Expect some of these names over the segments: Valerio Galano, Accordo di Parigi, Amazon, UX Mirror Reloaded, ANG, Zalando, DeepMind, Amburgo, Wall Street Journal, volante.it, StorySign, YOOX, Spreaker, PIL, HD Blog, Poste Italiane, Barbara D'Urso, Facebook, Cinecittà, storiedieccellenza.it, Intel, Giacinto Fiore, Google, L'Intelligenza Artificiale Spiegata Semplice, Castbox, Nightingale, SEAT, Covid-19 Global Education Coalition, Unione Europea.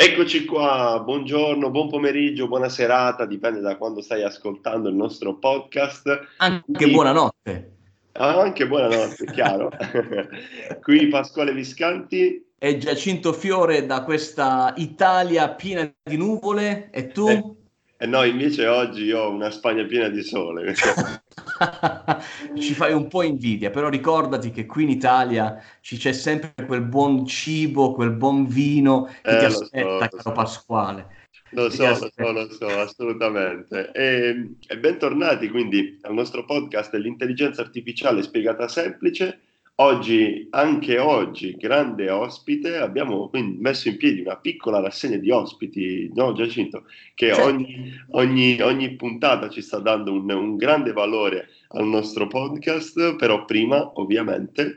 Eccoci qua, buongiorno, buon pomeriggio, buona serata, dipende da quando stai ascoltando il nostro podcast. Anche buonanotte. Anche buonanotte, chiaro. Qui Pasquale Visconti. E Giacinto Fiore da questa Italia piena di nuvole, e tu? No, invece oggi io ho una Spagna piena di sole. Ci fai un po' invidia, però ricordati che qui in Italia c'è sempre quel buon cibo, quel buon vino che ti aspetta, caro Pasquale. Lo so, assolutamente. E bentornati quindi al nostro podcast L'Intelligenza Artificiale Spiegata Semplice. Anche oggi, grande ospite, abbiamo quindi messo in piedi una piccola rassegna di ospiti, no Giacinto? Che certo. ogni puntata ci sta dando un grande valore al nostro podcast, però prima ovviamente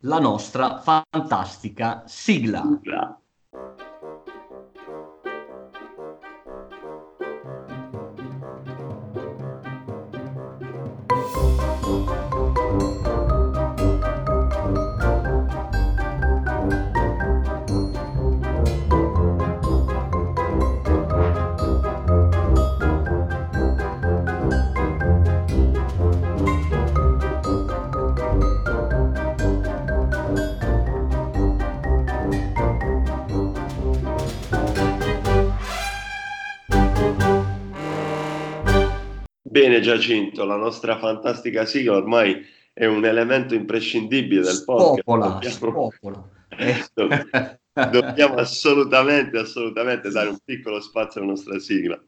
la nostra fantastica sigla. Bene Giacinto, la nostra fantastica sigla ormai è un elemento imprescindibile del podcast. Dobbiamo assolutamente dare un piccolo spazio alla nostra sigla.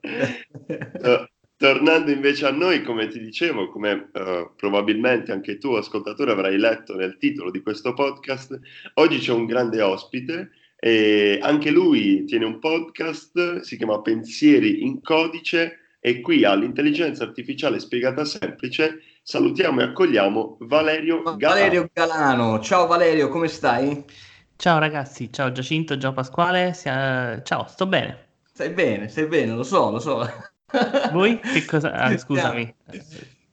Tornando invece a noi, come ti dicevo, come probabilmente anche tu ascoltatore avrai letto nel titolo di questo podcast, oggi c'è un grande ospite e anche lui tiene un podcast, si chiama Pensieri in Codice. E qui all'Intelligenza Artificiale Spiegata Semplice salutiamo e accogliamo Valerio Galano. Ciao Valerio, come stai? Ciao ragazzi, ciao Giacinto, ciao Pasquale, ciao, sto bene. Stai bene, lo so. Voi? Che cosa? Scusami.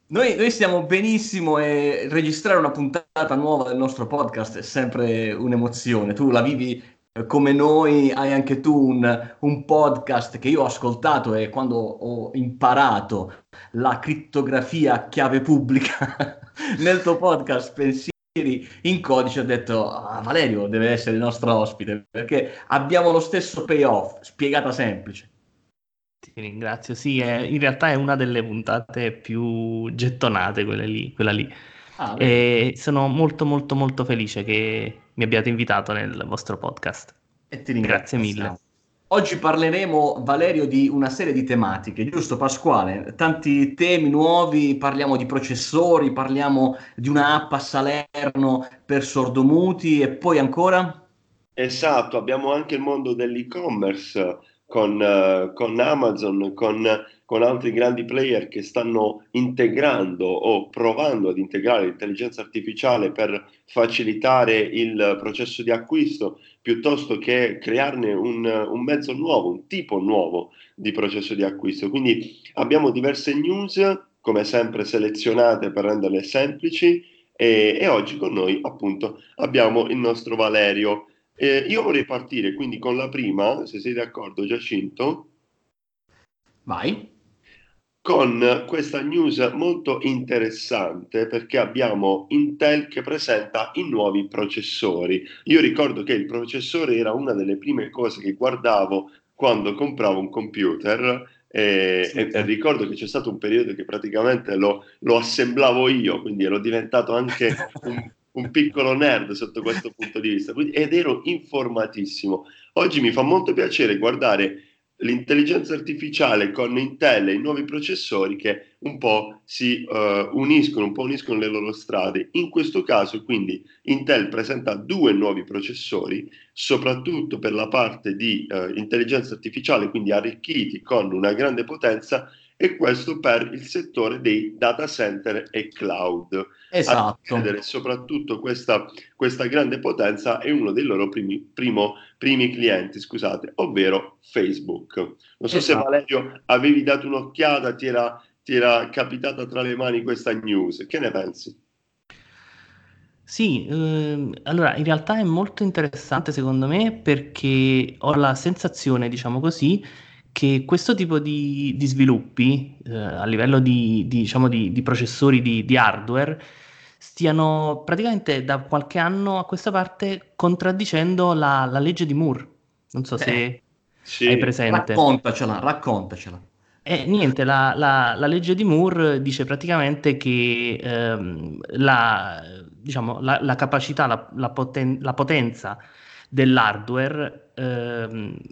Noi stiamo benissimo e registrare una puntata nuova del nostro podcast è sempre un'emozione, tu la vivi come noi, hai anche tu un podcast che io ho ascoltato e quando ho imparato la crittografia a chiave pubblica nel tuo podcast Pensieri in Codice ho detto Valerio deve essere il nostro ospite perché abbiamo lo stesso payoff, spiegata semplice. Ti ringrazio, sì, in realtà è una delle puntate più gettonate quella lì. E sono molto felice che mi abbiate invitato nel vostro podcast. E ti ringrazio. Grazie mille. Oggi parleremo, Valerio, di una serie di tematiche, giusto Pasquale? Tanti temi nuovi, parliamo di processori, parliamo di una app a Salerno per sordomuti e poi ancora? Esatto, abbiamo anche il mondo dell'e-commerce con Amazon, con altri grandi player che stanno integrando o provando ad integrare l'intelligenza artificiale per facilitare il processo di acquisto piuttosto che crearne un mezzo nuovo, un tipo nuovo di processo di acquisto. Quindi abbiamo diverse news, come sempre selezionate per renderle semplici e oggi con noi appunto abbiamo il nostro Valerio. Io vorrei partire quindi con la prima, se sei d'accordo Giacinto. Vai. Con questa news molto interessante perché abbiamo Intel che presenta i nuovi processori. Io ricordo che il processore era una delle prime cose che guardavo quando compravo un computer e ricordo che c'è stato un periodo che praticamente lo assemblavo io, quindi ero diventato anche un piccolo nerd sotto questo punto di vista ed ero informatissimo. Oggi mi fa molto piacere guardare l'intelligenza artificiale con Intel e i nuovi processori che un po' si uniscono le loro strade. In questo caso quindi Intel presenta 2 nuovi processori, soprattutto per la parte di intelligenza artificiale, quindi arricchiti con una grande potenza, e questo per il settore dei data center e cloud. Esatto. Soprattutto questa grande potenza è uno dei loro primi clienti, scusate, ovvero Facebook. Non so se Valerio avevi dato un'occhiata, ti era capitata tra le mani questa news, che ne pensi? Sì, allora in realtà è molto interessante secondo me perché ho la sensazione, diciamo così, che questo tipo di sviluppi a livello di processori di hardware stiano praticamente da qualche anno a questa parte contraddicendo la legge di Moore. Non so se sì. Hai presente. Raccontacela. Niente, la legge di Moore dice praticamente che la capacità, la potenza dell'hardware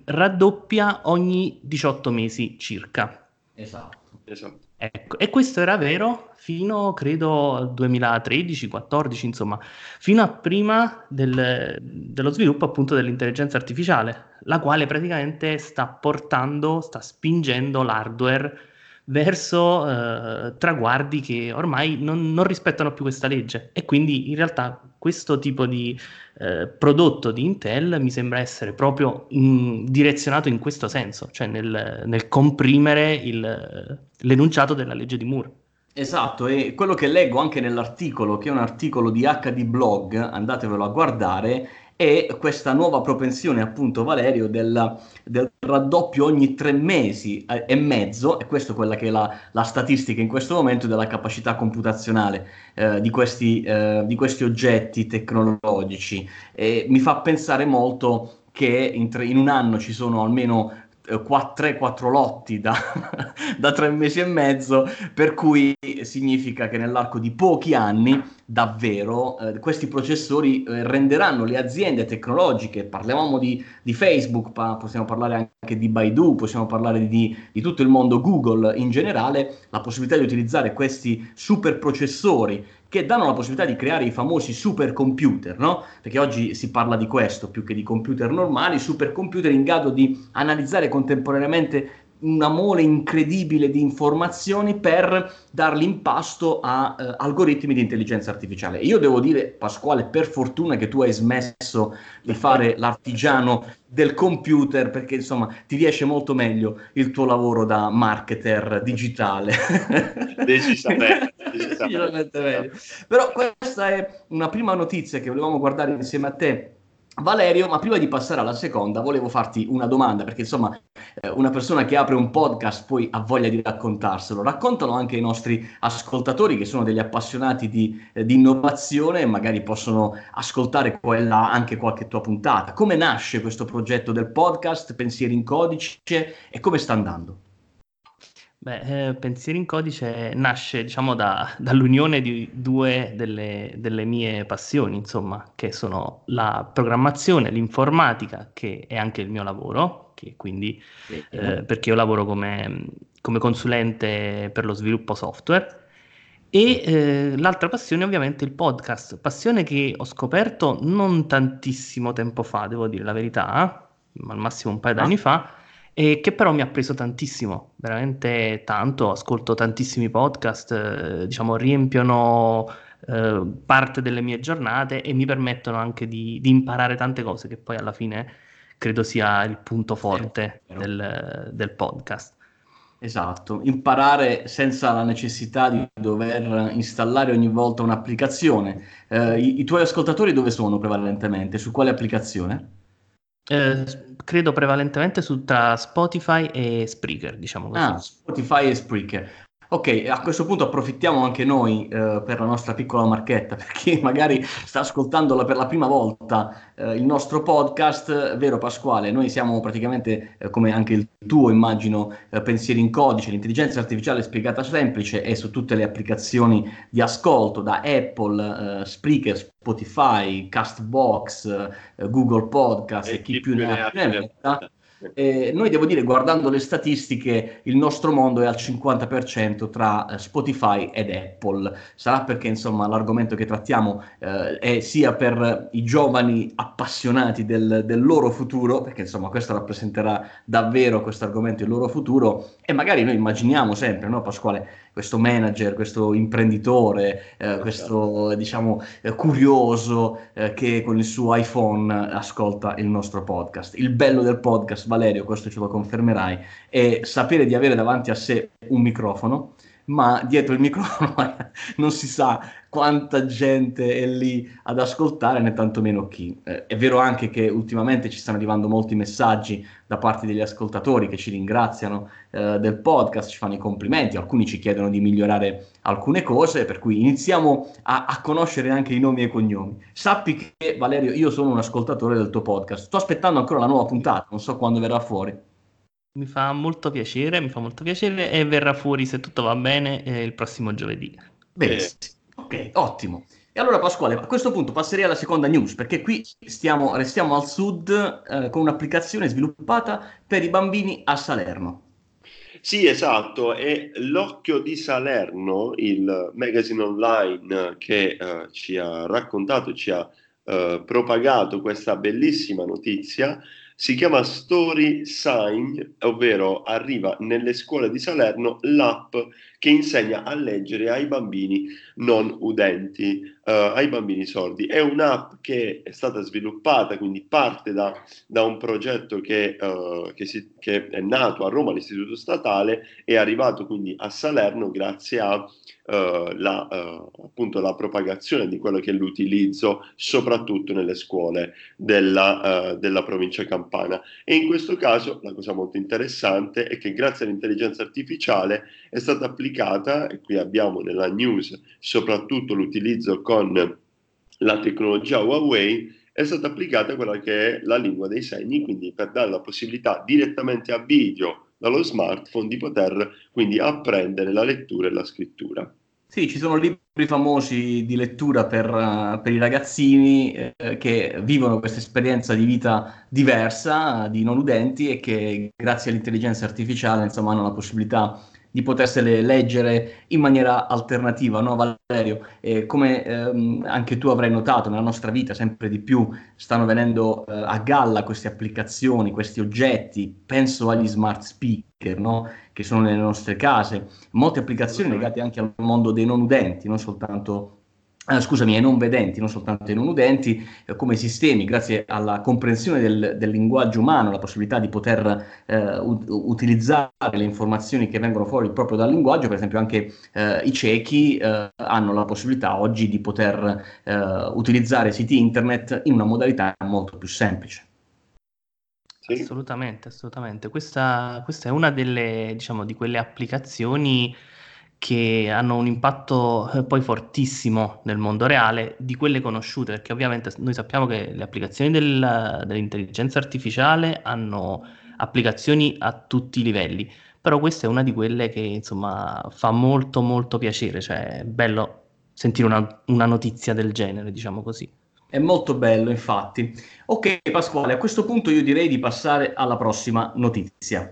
raddoppia ogni 18 mesi circa. Esatto. Ecco, e questo era vero fino, credo, al 2013-14, insomma, fino a prima dello sviluppo appunto dell'intelligenza artificiale, la quale praticamente sta spingendo l'hardware verso traguardi che ormai non rispettano più questa legge. E quindi in realtà questo tipo di prodotto di Intel mi sembra essere proprio direzionato in questo senso, cioè nel comprimere l'enunciato della legge di Moore. Esatto, e quello che leggo anche nell'articolo, che è un articolo di HD Blog, andatevelo a guardare, è questa nuova propensione, appunto, Valerio, del raddoppio ogni 3 mesi e mezzo, e questa è quella che è la statistica in questo momento della capacità computazionale di questi oggetti tecnologici. E mi fa pensare molto che in un anno ci sono almeno 3-4 lotti da 3 mesi e mezzo, per cui significa che nell'arco di pochi anni davvero questi processori renderanno le aziende tecnologiche, parlavamo di Facebook, possiamo parlare anche di Baidu, possiamo parlare di tutto il mondo Google in generale, la possibilità di utilizzare questi super processori che danno la possibilità di creare i famosi supercomputer, no? Perché oggi si parla di questo più che di computer normali, supercomputer in grado di analizzare contemporaneamente una mole incredibile di informazioni per darli in pasto a algoritmi di intelligenza artificiale. Io devo dire, Pasquale, per fortuna che tu hai smesso di fare l'artigiano del computer, perché insomma ti riesce molto meglio il tuo lavoro da marketer digitale. Decisamente meglio. Però questa è una prima notizia che volevamo guardare insieme a te, Valerio, ma prima di passare alla seconda volevo farti una domanda, perché insomma una persona che apre un podcast poi ha voglia di raccontarselo, raccontalo anche ai nostri ascoltatori che sono degli appassionati di innovazione e magari possono ascoltare anche qualche tua puntata. Come nasce questo progetto del podcast Pensieri in Codice e come sta andando? Beh, Pensieri in Codice nasce, diciamo, dall'unione di due delle mie passioni, insomma, che sono la programmazione, l'informatica, che è anche il mio lavoro, che quindi, perché io lavoro come consulente per lo sviluppo software, e l'altra passione ovviamente il podcast, passione che ho scoperto non tantissimo tempo fa, devo dire la verità, ma al massimo un paio d'anni fa, e che però mi ha preso tantissimo, veramente tanto, ascolto tantissimi podcast, diciamo riempiono parte delle mie giornate e mi permettono anche di imparare tante cose che poi alla fine credo sia il punto forte del podcast. Esatto, imparare senza la necessità di dover installare ogni volta un'applicazione. I tuoi ascoltatori dove sono prevalentemente? Su quale applicazione? Credo prevalentemente tra Spotify e Spreaker, diciamo così. Spotify e Spreaker. Ok, a questo punto approfittiamo anche noi per la nostra piccola marchetta, per chi magari sta ascoltando per la prima volta il nostro podcast, vero Pasquale? Noi siamo praticamente, come anche il tuo immagino, Pensieri in Codice, l'intelligenza artificiale spiegata semplice, è su tutte le applicazioni di ascolto, da Apple, Spreaker, Spotify, Castbox, Google Podcast e chi più ne ha più ne metta. Noi devo dire, guardando le statistiche, il nostro mondo è al 50% tra Spotify ed Apple. Sarà perché insomma l'argomento che trattiamo è sia per i giovani appassionati del loro futuro, perché insomma questo rappresenterà davvero, questo argomento, il loro futuro, e magari noi immaginiamo sempre, no Pasquale, questo manager, questo imprenditore, questo diciamo curioso che con il suo iPhone ascolta il nostro podcast. Il bello del podcast, Valerio, questo ce lo confermerai, è sapere di avere davanti a sé un microfono, ma dietro il microfono non si sa quanta gente è lì ad ascoltare, né tantomeno chi. È vero anche che ultimamente ci stanno arrivando molti messaggi da parte degli ascoltatori che ci ringraziano del podcast, ci fanno i complimenti, alcuni ci chiedono di migliorare alcune cose, per cui iniziamo a conoscere anche i nomi e i cognomi. Sappi che, Valerio, io sono un ascoltatore del tuo podcast, sto aspettando ancora la nuova puntata, non so quando verrà fuori. Mi fa molto piacere e verrà fuori, se tutto va bene, il prossimo giovedì. Bene, ok, ottimo. E allora, Pasquale, a questo punto passerei alla seconda news, perché qui restiamo al sud con un'applicazione sviluppata per i bambini a Salerno. Sì, esatto, è l'Occhio di Salerno, il magazine online che ci ha raccontato, ci ha propagato questa bellissima notizia. Si chiama StorySign, ovvero arriva nelle scuole di Salerno l'app che insegna a leggere ai bambini non udenti, ai bambini sordi. È un'app che è stata sviluppata, quindi parte da un progetto che è nato a Roma all'Istituto Statale, è arrivato quindi a Salerno grazie a appunto la propagazione di quello che è l'utilizzo soprattutto nelle scuole della provincia campana. E in questo caso la cosa molto interessante è che grazie all'intelligenza artificiale è stata applicata, e qui abbiamo nella news soprattutto l'utilizzo con la tecnologia Huawei, è stata applicata quella che è la lingua dei segni, quindi per dare la possibilità direttamente a video dallo smartphone di poter quindi apprendere la lettura e la scrittura. Sì, ci sono libri famosi di lettura per i ragazzini che vivono questa esperienza di vita diversa, di non udenti, e che grazie all'intelligenza artificiale insomma hanno la possibilità di potersele leggere in maniera alternativa, no Valerio? Come anche tu avrai notato, nella nostra vita sempre di più stanno venendo a galla queste applicazioni, questi oggetti, penso agli smart speaker, no? Che sono nelle nostre case, molte applicazioni legate anche al mondo dei non udenti, non soltanto... ai non vedenti, non soltanto ai non udenti, come sistemi, grazie alla comprensione del linguaggio umano, la possibilità di poter utilizzare le informazioni che vengono fuori proprio dal linguaggio. Per esempio anche i ciechi hanno la possibilità oggi di poter utilizzare siti internet in una modalità molto più semplice. Sì. Assolutamente. Questa è una delle, diciamo, di quelle applicazioni che hanno un impatto poi fortissimo nel mondo reale di quelle conosciute, perché ovviamente noi sappiamo che le applicazioni dell'intelligenza artificiale hanno applicazioni a tutti i livelli, però questa è una di quelle che insomma fa molto molto piacere, cioè è bello sentire una notizia del genere, diciamo così. È molto bello infatti. Ok Pasquale, a questo punto io direi di passare alla prossima notizia.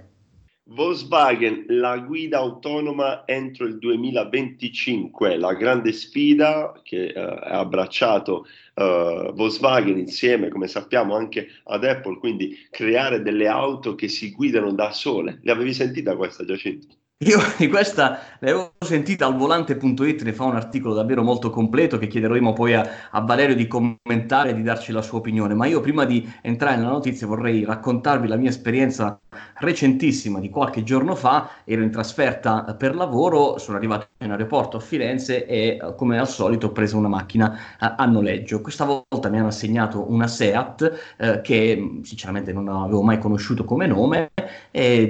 Volkswagen, la guida autonoma entro il 2025, la grande sfida che ha abbracciato Volkswagen insieme, come sappiamo, anche ad Apple, quindi creare delle auto che si guidano da sole. Le avevi sentita questa, Giacinto? Io di questa l'avevo sentita al volante.it, ne fa un articolo davvero molto completo che chiederemo poi a Valerio di commentare e di darci la sua opinione, ma io prima di entrare nella notizia vorrei raccontarvi la mia esperienza recentissima di qualche giorno fa. Ero in trasferta per lavoro, sono arrivato in aeroporto a Firenze e come al solito ho preso una macchina a noleggio. Questa volta mi hanno assegnato una SEAT che sinceramente non avevo mai conosciuto come nome,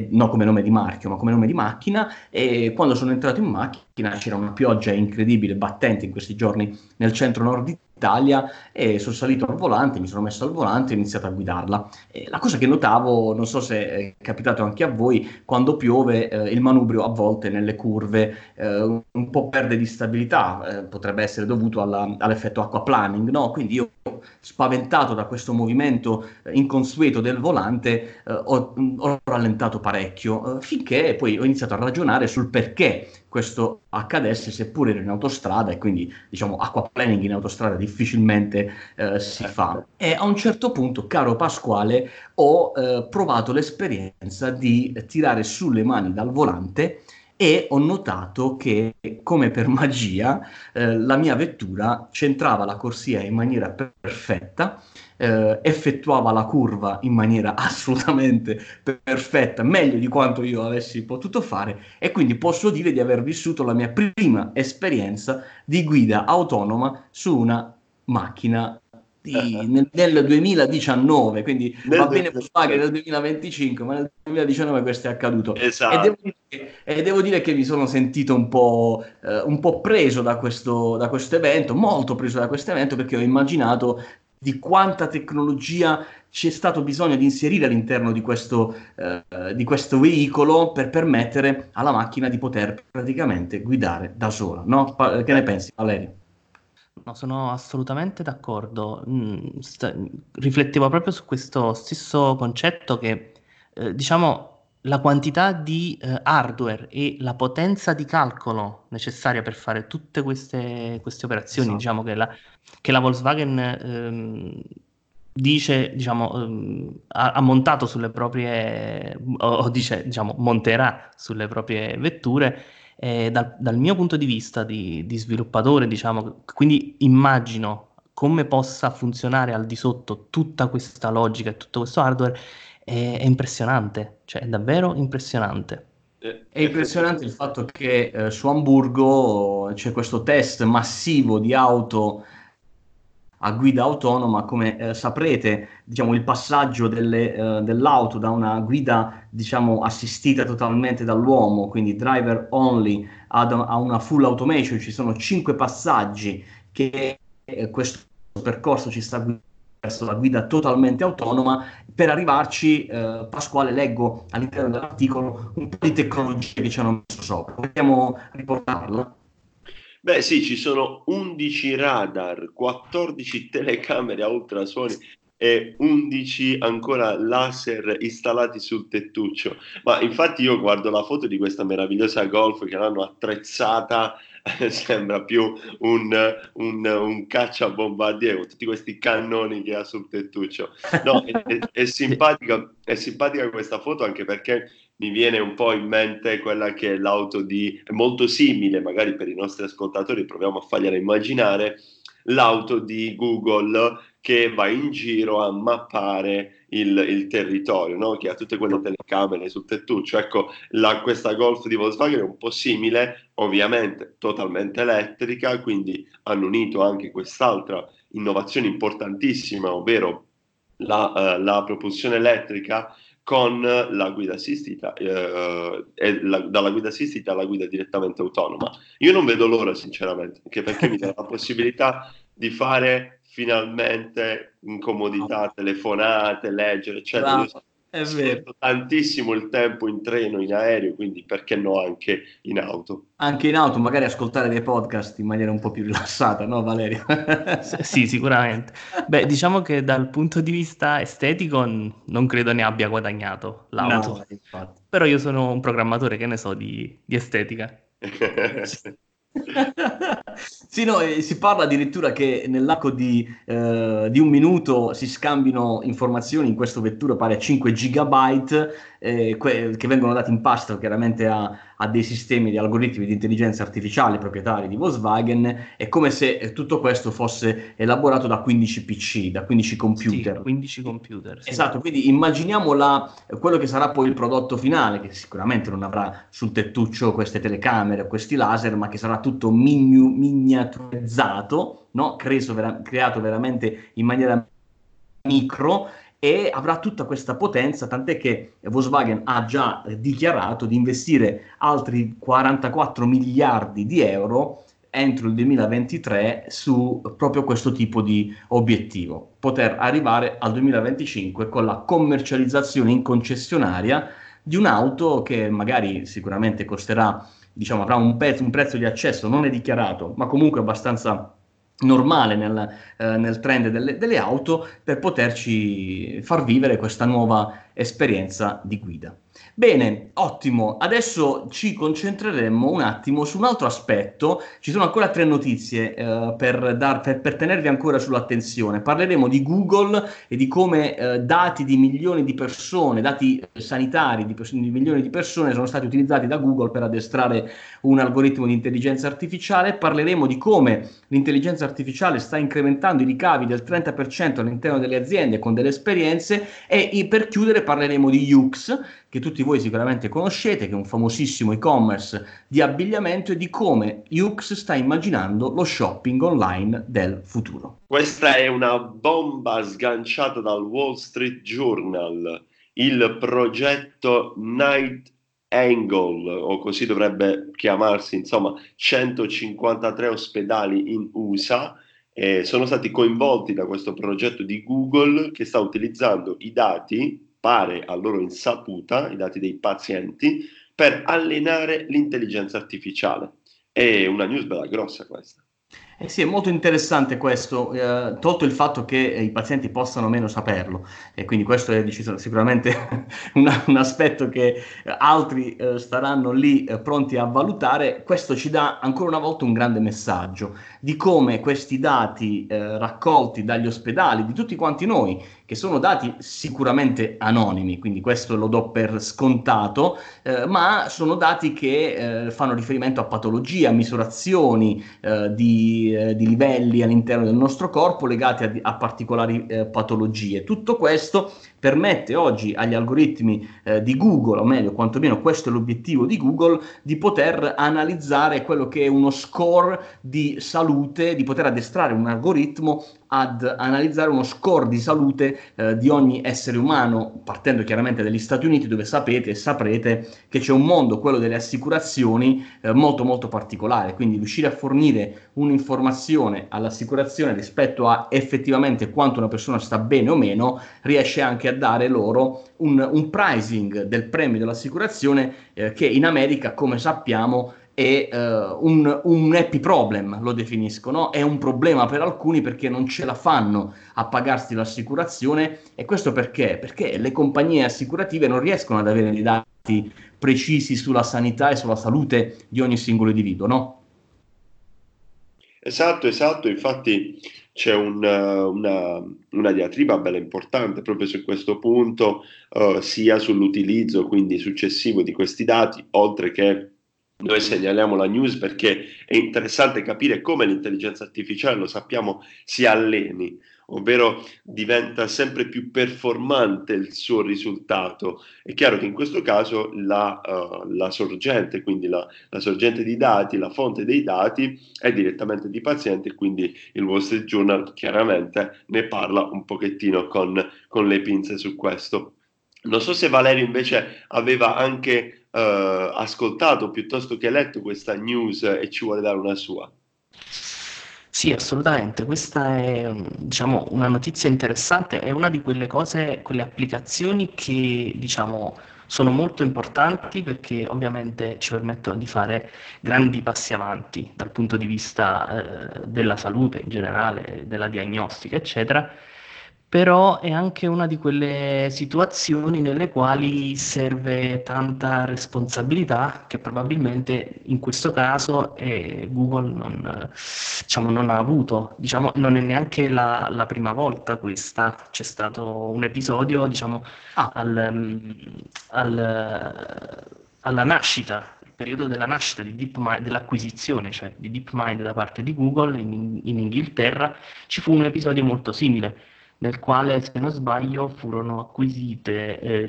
non come nome di marchio ma come nome di macchina. E quando sono entrato in macchina c'era una pioggia incredibile, battente in questi giorni nel centro nord Italia, e sono salito al volante, mi sono messo al volante e ho iniziato a guidarla. La cosa che notavo, non so se è capitato anche a voi, quando piove il manubrio a volte nelle curve un po' perde di stabilità, potrebbe essere dovuto all'effetto aquaplaning, no? Quindi io, spaventato da questo movimento inconsueto del volante, ho rallentato parecchio, finché poi ho iniziato a ragionare sul perché questo accadesse, seppure ero in autostrada, e quindi diciamo aquaplaning in autostrada difficilmente si fa. E a un certo punto, caro Pasquale, ho provato l'esperienza di tirare sulle mani dal volante e ho notato che, come per magia, la mia vettura centrava la corsia in maniera perfetta, effettuava la curva in maniera assolutamente perfetta, meglio di quanto io avessi potuto fare, e quindi posso dire di aver vissuto la mia prima esperienza di guida autonoma su una macchina nel 2019, quindi va bene Volkswagen nel 2025, ma nel 2019 questo è accaduto. Esatto. E devo dire che mi sono sentito un po' preso da questo evento, perché ho immaginato di quanta tecnologia c'è stato bisogno di inserire all'interno di questo veicolo per permettere alla macchina di poter praticamente guidare da sola, no? Che ne pensi, Valerio? No, sono assolutamente d'accordo. Riflettevo proprio su questo stesso concetto che, diciamo, la quantità di hardware e la potenza di calcolo necessaria per fare tutte queste operazioni, esatto. Diciamo che la Volkswagen ha montato sulle proprie, monterà sulle proprie vetture. Dal mio punto di vista di sviluppatore, diciamo, quindi immagino come possa funzionare al di sotto tutta questa logica e tutto questo hardware, è impressionante, cioè è davvero impressionante. È impressionante il fatto che su Amburgo c'è questo test massivo di auto a guida autonoma. Come saprete, diciamo, il passaggio dell'auto da una guida, diciamo, assistita totalmente dall'uomo, quindi driver only, a una full automation, ci sono 5 passaggi che questo percorso ci sta guidando verso la guida totalmente autonoma. Per arrivarci, Pasquale, leggo all'interno dell'articolo un po' di tecnologie che ci hanno messo sopra. Vogliamo riportarla? Beh sì, ci sono 11 radar, 14 telecamere a ultrasuoni e 11 ancora laser installati sul tettuccio. Ma infatti io guardo la foto di questa meravigliosa Golf che l'hanno attrezzata, sembra più un cacciabombardiere con tutti questi cannoni che ha sul tettuccio. No, è simpatica questa foto, anche perché mi viene un po' in mente quella che è l'auto molto simile, magari per i nostri ascoltatori, proviamo a fargliela immaginare, l'auto di Google che va in giro a mappare il territorio, no? Che ha tutte quelle telecamere sul tettuccio. Ecco, questa Golf di Volkswagen è un po' simile, ovviamente totalmente elettrica, quindi hanno unito anche quest'altra innovazione importantissima, ovvero la propulsione elettrica, con la guida assistita, dalla guida assistita alla guida direttamente autonoma. Io non vedo l'ora, sinceramente, anche perché mi dà la possibilità di fare finalmente in comodità telefonate, leggere, eccetera. Wow, è vero. Tantissimo il tempo in treno, in aereo, quindi perché no anche in auto. Anche in auto, magari ascoltare dei podcast in maniera un po' più rilassata, no Valerio? Sì, sicuramente. Beh, diciamo che dal punto di vista estetico non credo ne abbia guadagnato l'auto. No, però io sono un programmatore, che ne so, di estetica. Sì, no, si parla addirittura che nell'arco di un minuto si scambino informazioni in questa vettura pari a 5 gigabyte che vengono dati in pasto chiaramente a dei sistemi di algoritmi di intelligenza artificiale proprietari di Volkswagen. È come se tutto questo fosse elaborato da 15 PC, da 15 computer. Sì, 15 computer. Sì. Esatto, quindi immaginiamo quello che sarà poi il prodotto finale, che sicuramente non avrà sul tettuccio queste telecamere, questi laser, ma che sarà tutto miniaturizzato, no? Creato veramente in maniera micro, e avrà tutta questa potenza, tant'è che Volkswagen ha già dichiarato di investire altri 44 miliardi di euro entro il 2023 su proprio questo tipo di obiettivo, poter arrivare al 2025 con la commercializzazione in concessionaria di un'auto che magari sicuramente costerà, diciamo, avrà un prezzo di accesso non è dichiarato, ma comunque abbastanza normale nel trend delle auto, per poterci far vivere questa nuova esperienza di guida. Bene, ottimo, adesso ci concentreremo un attimo su un altro aspetto. Ci sono ancora 3 notizie per tenervi ancora sull'attenzione. Parleremo di Google e di come dati di milioni di persone, dati sanitari di milioni di persone sono stati utilizzati da Google per addestrare un algoritmo di intelligenza artificiale. Parleremo di come l'intelligenza artificiale sta incrementando i ricavi del 30% all'interno delle aziende con delle esperienze, e per chiudere parleremo di YOOX, che tutti voi sicuramente conoscete, che è un famosissimo e-commerce di abbigliamento, e di come UX sta immaginando lo shopping online del futuro. Questa è una bomba sganciata dal Wall Street Journal, il progetto Nightingale, o così dovrebbe chiamarsi, insomma, 153 ospedali in USA sono stati coinvolti da questo progetto di Google, che sta utilizzando i dati, pare a loro insaputa, i dati dei pazienti, per allenare l'intelligenza artificiale. È una news bella grossa questa. Eh sì, è molto interessante questo, tolto il fatto che i pazienti possano meno saperlo, e quindi questo è sicuramente un aspetto che altri staranno lì pronti a valutare. Questo ci dà ancora una volta un grande messaggio di come questi dati raccolti dagli ospedali, di tutti quanti noi, che sono dati sicuramente anonimi, quindi questo lo do per scontato, ma sono dati che fanno riferimento a patologie, a misurazioni di livelli all'interno del nostro corpo legati a particolari patologie. Tutto questo permette oggi agli algoritmi di Google, o meglio, quantomeno questo è l'obiettivo di Google, di poter analizzare quello che è uno score di salute, di poter addestrare un algoritmo ad analizzare uno score di salute di ogni essere umano, partendo chiaramente dagli Stati Uniti, dove sapete e saprete che c'è un mondo, quello delle assicurazioni, molto molto particolare. Quindi riuscire a fornire un'informazione all'assicurazione rispetto a effettivamente quanto una persona sta bene o meno, riesce anche a dare loro un pricing del premio dell'assicurazione, che in America, come sappiamo, è un happy problem, lo definiscono. È un problema per alcuni perché non ce la fanno a pagarsi l'assicurazione, e questo perché? Perché le compagnie assicurative non riescono ad avere dei dati precisi sulla sanità e sulla salute di ogni singolo individuo, no? Esatto, infatti c'è una diatriba bella importante proprio su questo punto, sia sull'utilizzo quindi successivo di questi dati, oltre che noi segnaliamo la news perché è interessante capire come l'intelligenza artificiale, lo sappiamo, si alleni, ovvero diventa sempre più performante il suo risultato. È chiaro che in questo caso la sorgente, quindi la sorgente di dati, la fonte dei dati è direttamente di pazienti, quindi il Wall Street Journal chiaramente ne parla un pochettino con le pinze su questo. Non so se Valerio invece aveva anche ascoltato piuttosto che letto questa news e ci vuole dare una sua. Sì, assolutamente, questa è, diciamo, una notizia interessante, è una di quelle cose, quelle applicazioni che, diciamo, sono molto importanti perché ovviamente ci permettono di fare grandi passi avanti dal punto di vista della salute in generale, della diagnostica, eccetera. Però è anche una di quelle situazioni nelle quali serve tanta responsabilità, che probabilmente in questo caso Google non ha avuto. Diciamo, non è neanche la prima volta questa. C'è stato un episodio, alla nascita, il periodo della nascita di DeepMind, dell'acquisizione, cioè di DeepMind da parte di Google in Inghilterra. Ci fu un episodio molto simile, nel quale, se non sbaglio, furono acquisite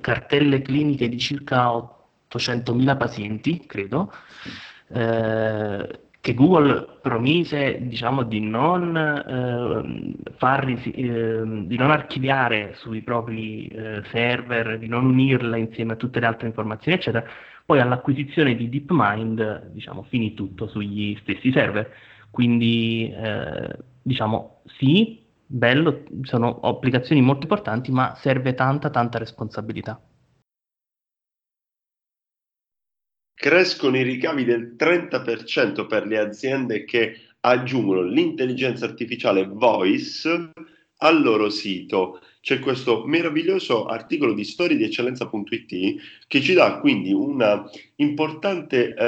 cartelle cliniche di circa 800.000 pazienti, credo, che Google promise, di non archiviare sui propri server, di non unirla insieme a tutte le altre informazioni, eccetera. Poi all'acquisizione di DeepMind, finì tutto sugli stessi server. Quindi, sì, bello, sono applicazioni molto importanti, ma serve tanta responsabilità. Crescono i ricavi del 30% per le aziende che aggiungono l'intelligenza artificiale voice al loro sito. c'è questo meraviglioso articolo di storiedieccellenza.it che ci dà quindi un importante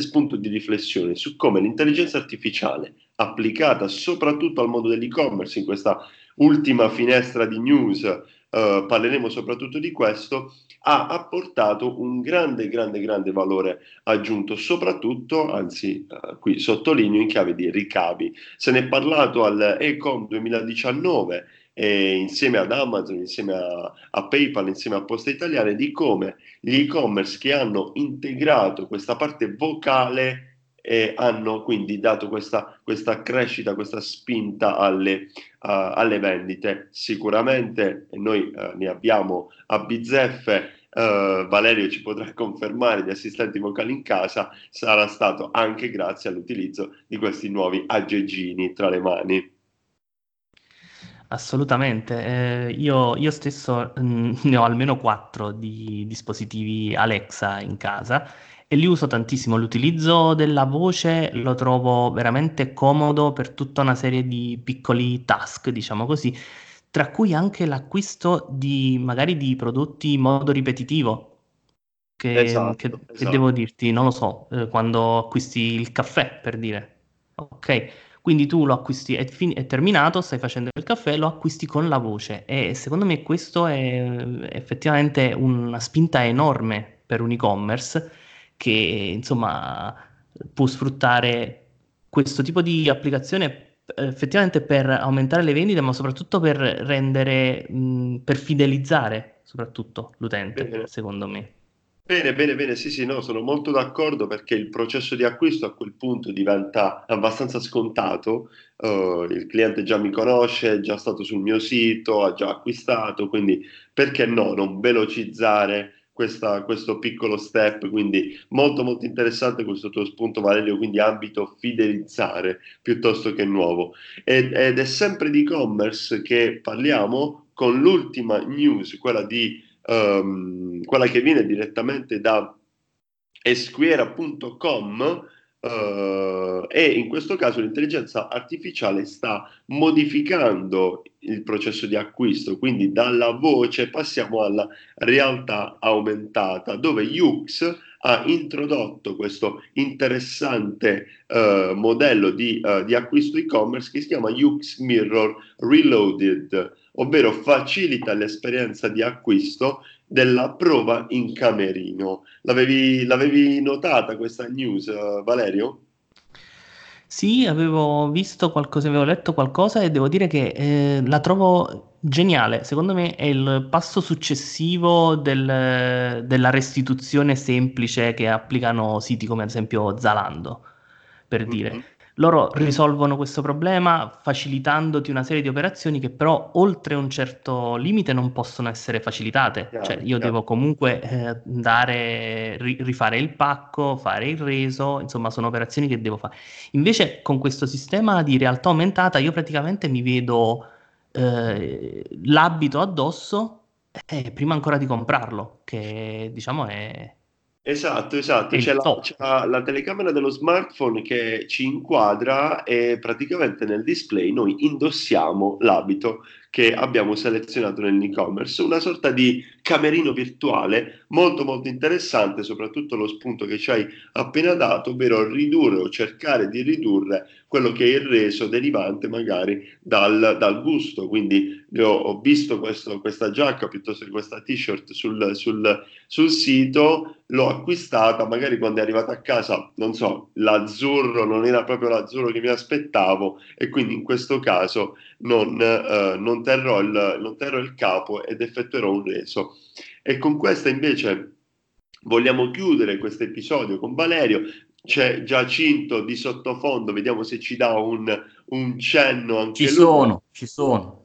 spunto di riflessione su come l'intelligenza artificiale applicata soprattutto al mondo dell'e-commerce, in questa ultima finestra di news parleremo soprattutto di questo, ha apportato un grande valore aggiunto, soprattutto, anzi qui sottolineo, in chiave di ricavi. Se ne è parlato al Ecom 2019 insieme ad Amazon, insieme a PayPal, insieme a Poste Italiane, di come gli e-commerce che hanno integrato questa parte vocale hanno quindi dato questa crescita, questa spinta alle vendite. Sicuramente noi ne abbiamo a bizzeffe, Valerio ci potrà confermare, di assistenti vocali in casa, sarà stato anche grazie all'utilizzo di questi nuovi aggeggini tra le mani. Assolutamente, io stesso ne ho almeno 4 di dispositivi Alexa in casa e li uso tantissimo. L'utilizzo della voce lo trovo veramente comodo per tutta una serie di piccoli task, diciamo così, tra cui anche l'acquisto di magari di prodotti in modo ripetitivo. Che devo dirti, non lo so, quando acquisti il caffè, per dire, ok? Quindi tu lo acquisti, è terminato, stai facendo il caffè, lo acquisti con la voce, e secondo me questo è effettivamente una spinta enorme per un e-commerce che insomma può sfruttare questo tipo di applicazione effettivamente per aumentare le vendite, ma soprattutto per rendere, per fidelizzare soprattutto l'utente. Bene, secondo me. Bene, sì, no, sono molto d'accordo, perché il processo di acquisto a quel punto diventa abbastanza scontato, il cliente già mi conosce, è già stato sul mio sito, ha già acquistato, quindi perché no, non velocizzare questo piccolo step. Quindi molto interessante questo tuo spunto, Valerio, quindi ambito fidelizzare piuttosto che nuovo. Ed è sempre di e-commerce che parliamo, con l'ultima news, quella che viene direttamente da esquiera.com, e in questo caso l'intelligenza artificiale sta modificando il processo di acquisto, quindi dalla voce passiamo alla realtà aumentata, dove YOOX ha introdotto questo interessante modello di acquisto e-commerce che si chiama UX Mirror Reloaded, ovvero facilita l'esperienza di acquisto della prova in camerino. L'avevi notata questa news, Valerio? Sì, avevo visto qualcosa, avevo letto qualcosa e devo dire che la trovo geniale. Secondo me è il passo successivo della restituzione semplice che applicano siti come ad esempio Zalando, per dire. Mm-hmm. Loro risolvono questo problema facilitandoti una serie di operazioni che però oltre un certo limite non possono essere facilitate. Devo comunque rifare il pacco, fare il reso, insomma sono operazioni che devo fare. Invece con questo sistema di realtà aumentata io praticamente mi vedo l'abito addosso prima ancora di comprarlo, che diciamo è... Esatto, c'è la telecamera dello smartphone che ci inquadra e praticamente nel display noi indossiamo l'abito che abbiamo selezionato nell'e-commerce, una sorta di camerino virtuale molto interessante, soprattutto lo spunto che ci hai appena dato, ovvero ridurre o cercare di ridurre quello che è il reso derivante magari dal gusto. Quindi ho visto questa giacca piuttosto che questa t-shirt sul sito, l'ho acquistata, magari quando è arrivata a casa, non so, l'azzurro non era proprio l'azzurro che mi aspettavo, e quindi in questo caso non terrò il capo ed effettuerò un reso. E con questa invece vogliamo chiudere questo episodio con Valerio. C'è Giacinto di sottofondo, vediamo se ci dà un cenno anche lui. Ci sono,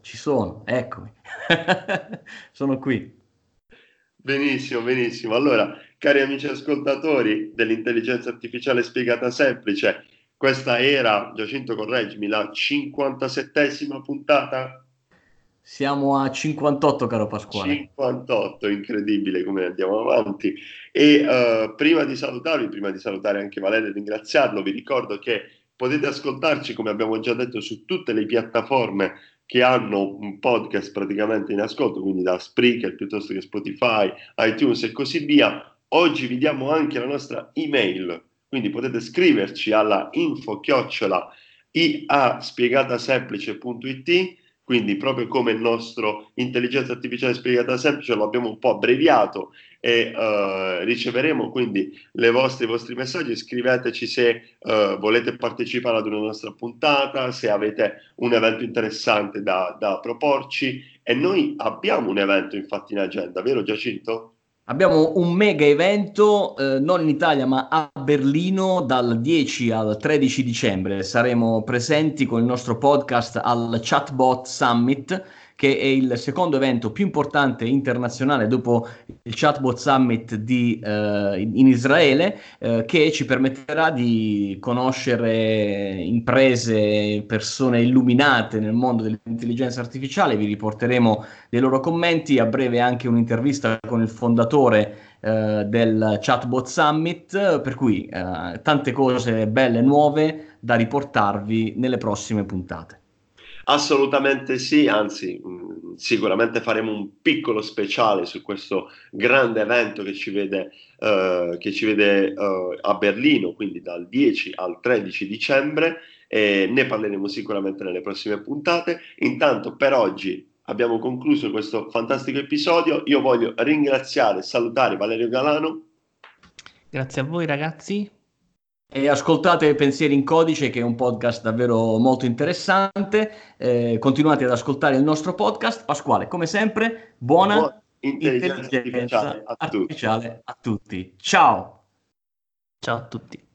eccomi. Sono qui. Benissimo. Allora, cari amici ascoltatori dell'intelligenza artificiale spiegata semplice, questa era, Giacinto correggimi, la 57esima puntata? Siamo a 58, caro Pasquale. 58, incredibile come andiamo avanti. E prima di salutare anche Valerio e ringraziarlo, vi ricordo che potete ascoltarci, come abbiamo già detto, su tutte le piattaforme che hanno un podcast praticamente in ascolto, quindi da Spreaker piuttosto che Spotify, iTunes e così via. Oggi vi diamo anche la nostra email, quindi potete scriverci alla info@iaspiegatasemplice.it, quindi proprio come il nostro Intelligenza Artificiale Spiegata Semplice lo abbiamo un po' abbreviato, e riceveremo quindi i vostri messaggi. Scriveteci se volete partecipare ad una nostra puntata, se avete un evento interessante da proporci, e noi abbiamo un evento infatti in agenda, vero Giacinto? Abbiamo un mega evento, non in Italia ma a Berlino, dal 10 al 13 dicembre. Saremo presenti con il nostro podcast al Chatbot Summit, che è il secondo evento più importante internazionale dopo il Chatbot Summit in Israele, che ci permetterà di conoscere imprese, persone illuminate nel mondo dell'intelligenza artificiale. Vi riporteremo dei loro commenti, a breve anche un'intervista con il fondatore del Chatbot Summit, per cui tante cose belle e nuove da riportarvi nelle prossime puntate. Assolutamente sì, anzi sicuramente faremo un piccolo speciale su questo grande evento che ci vede a Berlino, quindi dal 10 al 13 dicembre, e ne parleremo sicuramente nelle prossime puntate. Intanto per oggi abbiamo concluso questo fantastico episodio. Io voglio ringraziare e salutare Valerio Galano. Grazie a voi ragazzi. E ascoltate Pensieri in Codice, che è un podcast davvero molto interessante. Continuate ad ascoltare il nostro podcast. Pasquale, come sempre, buona intelligenza artificiale a tutti. Ciao! Ciao a tutti.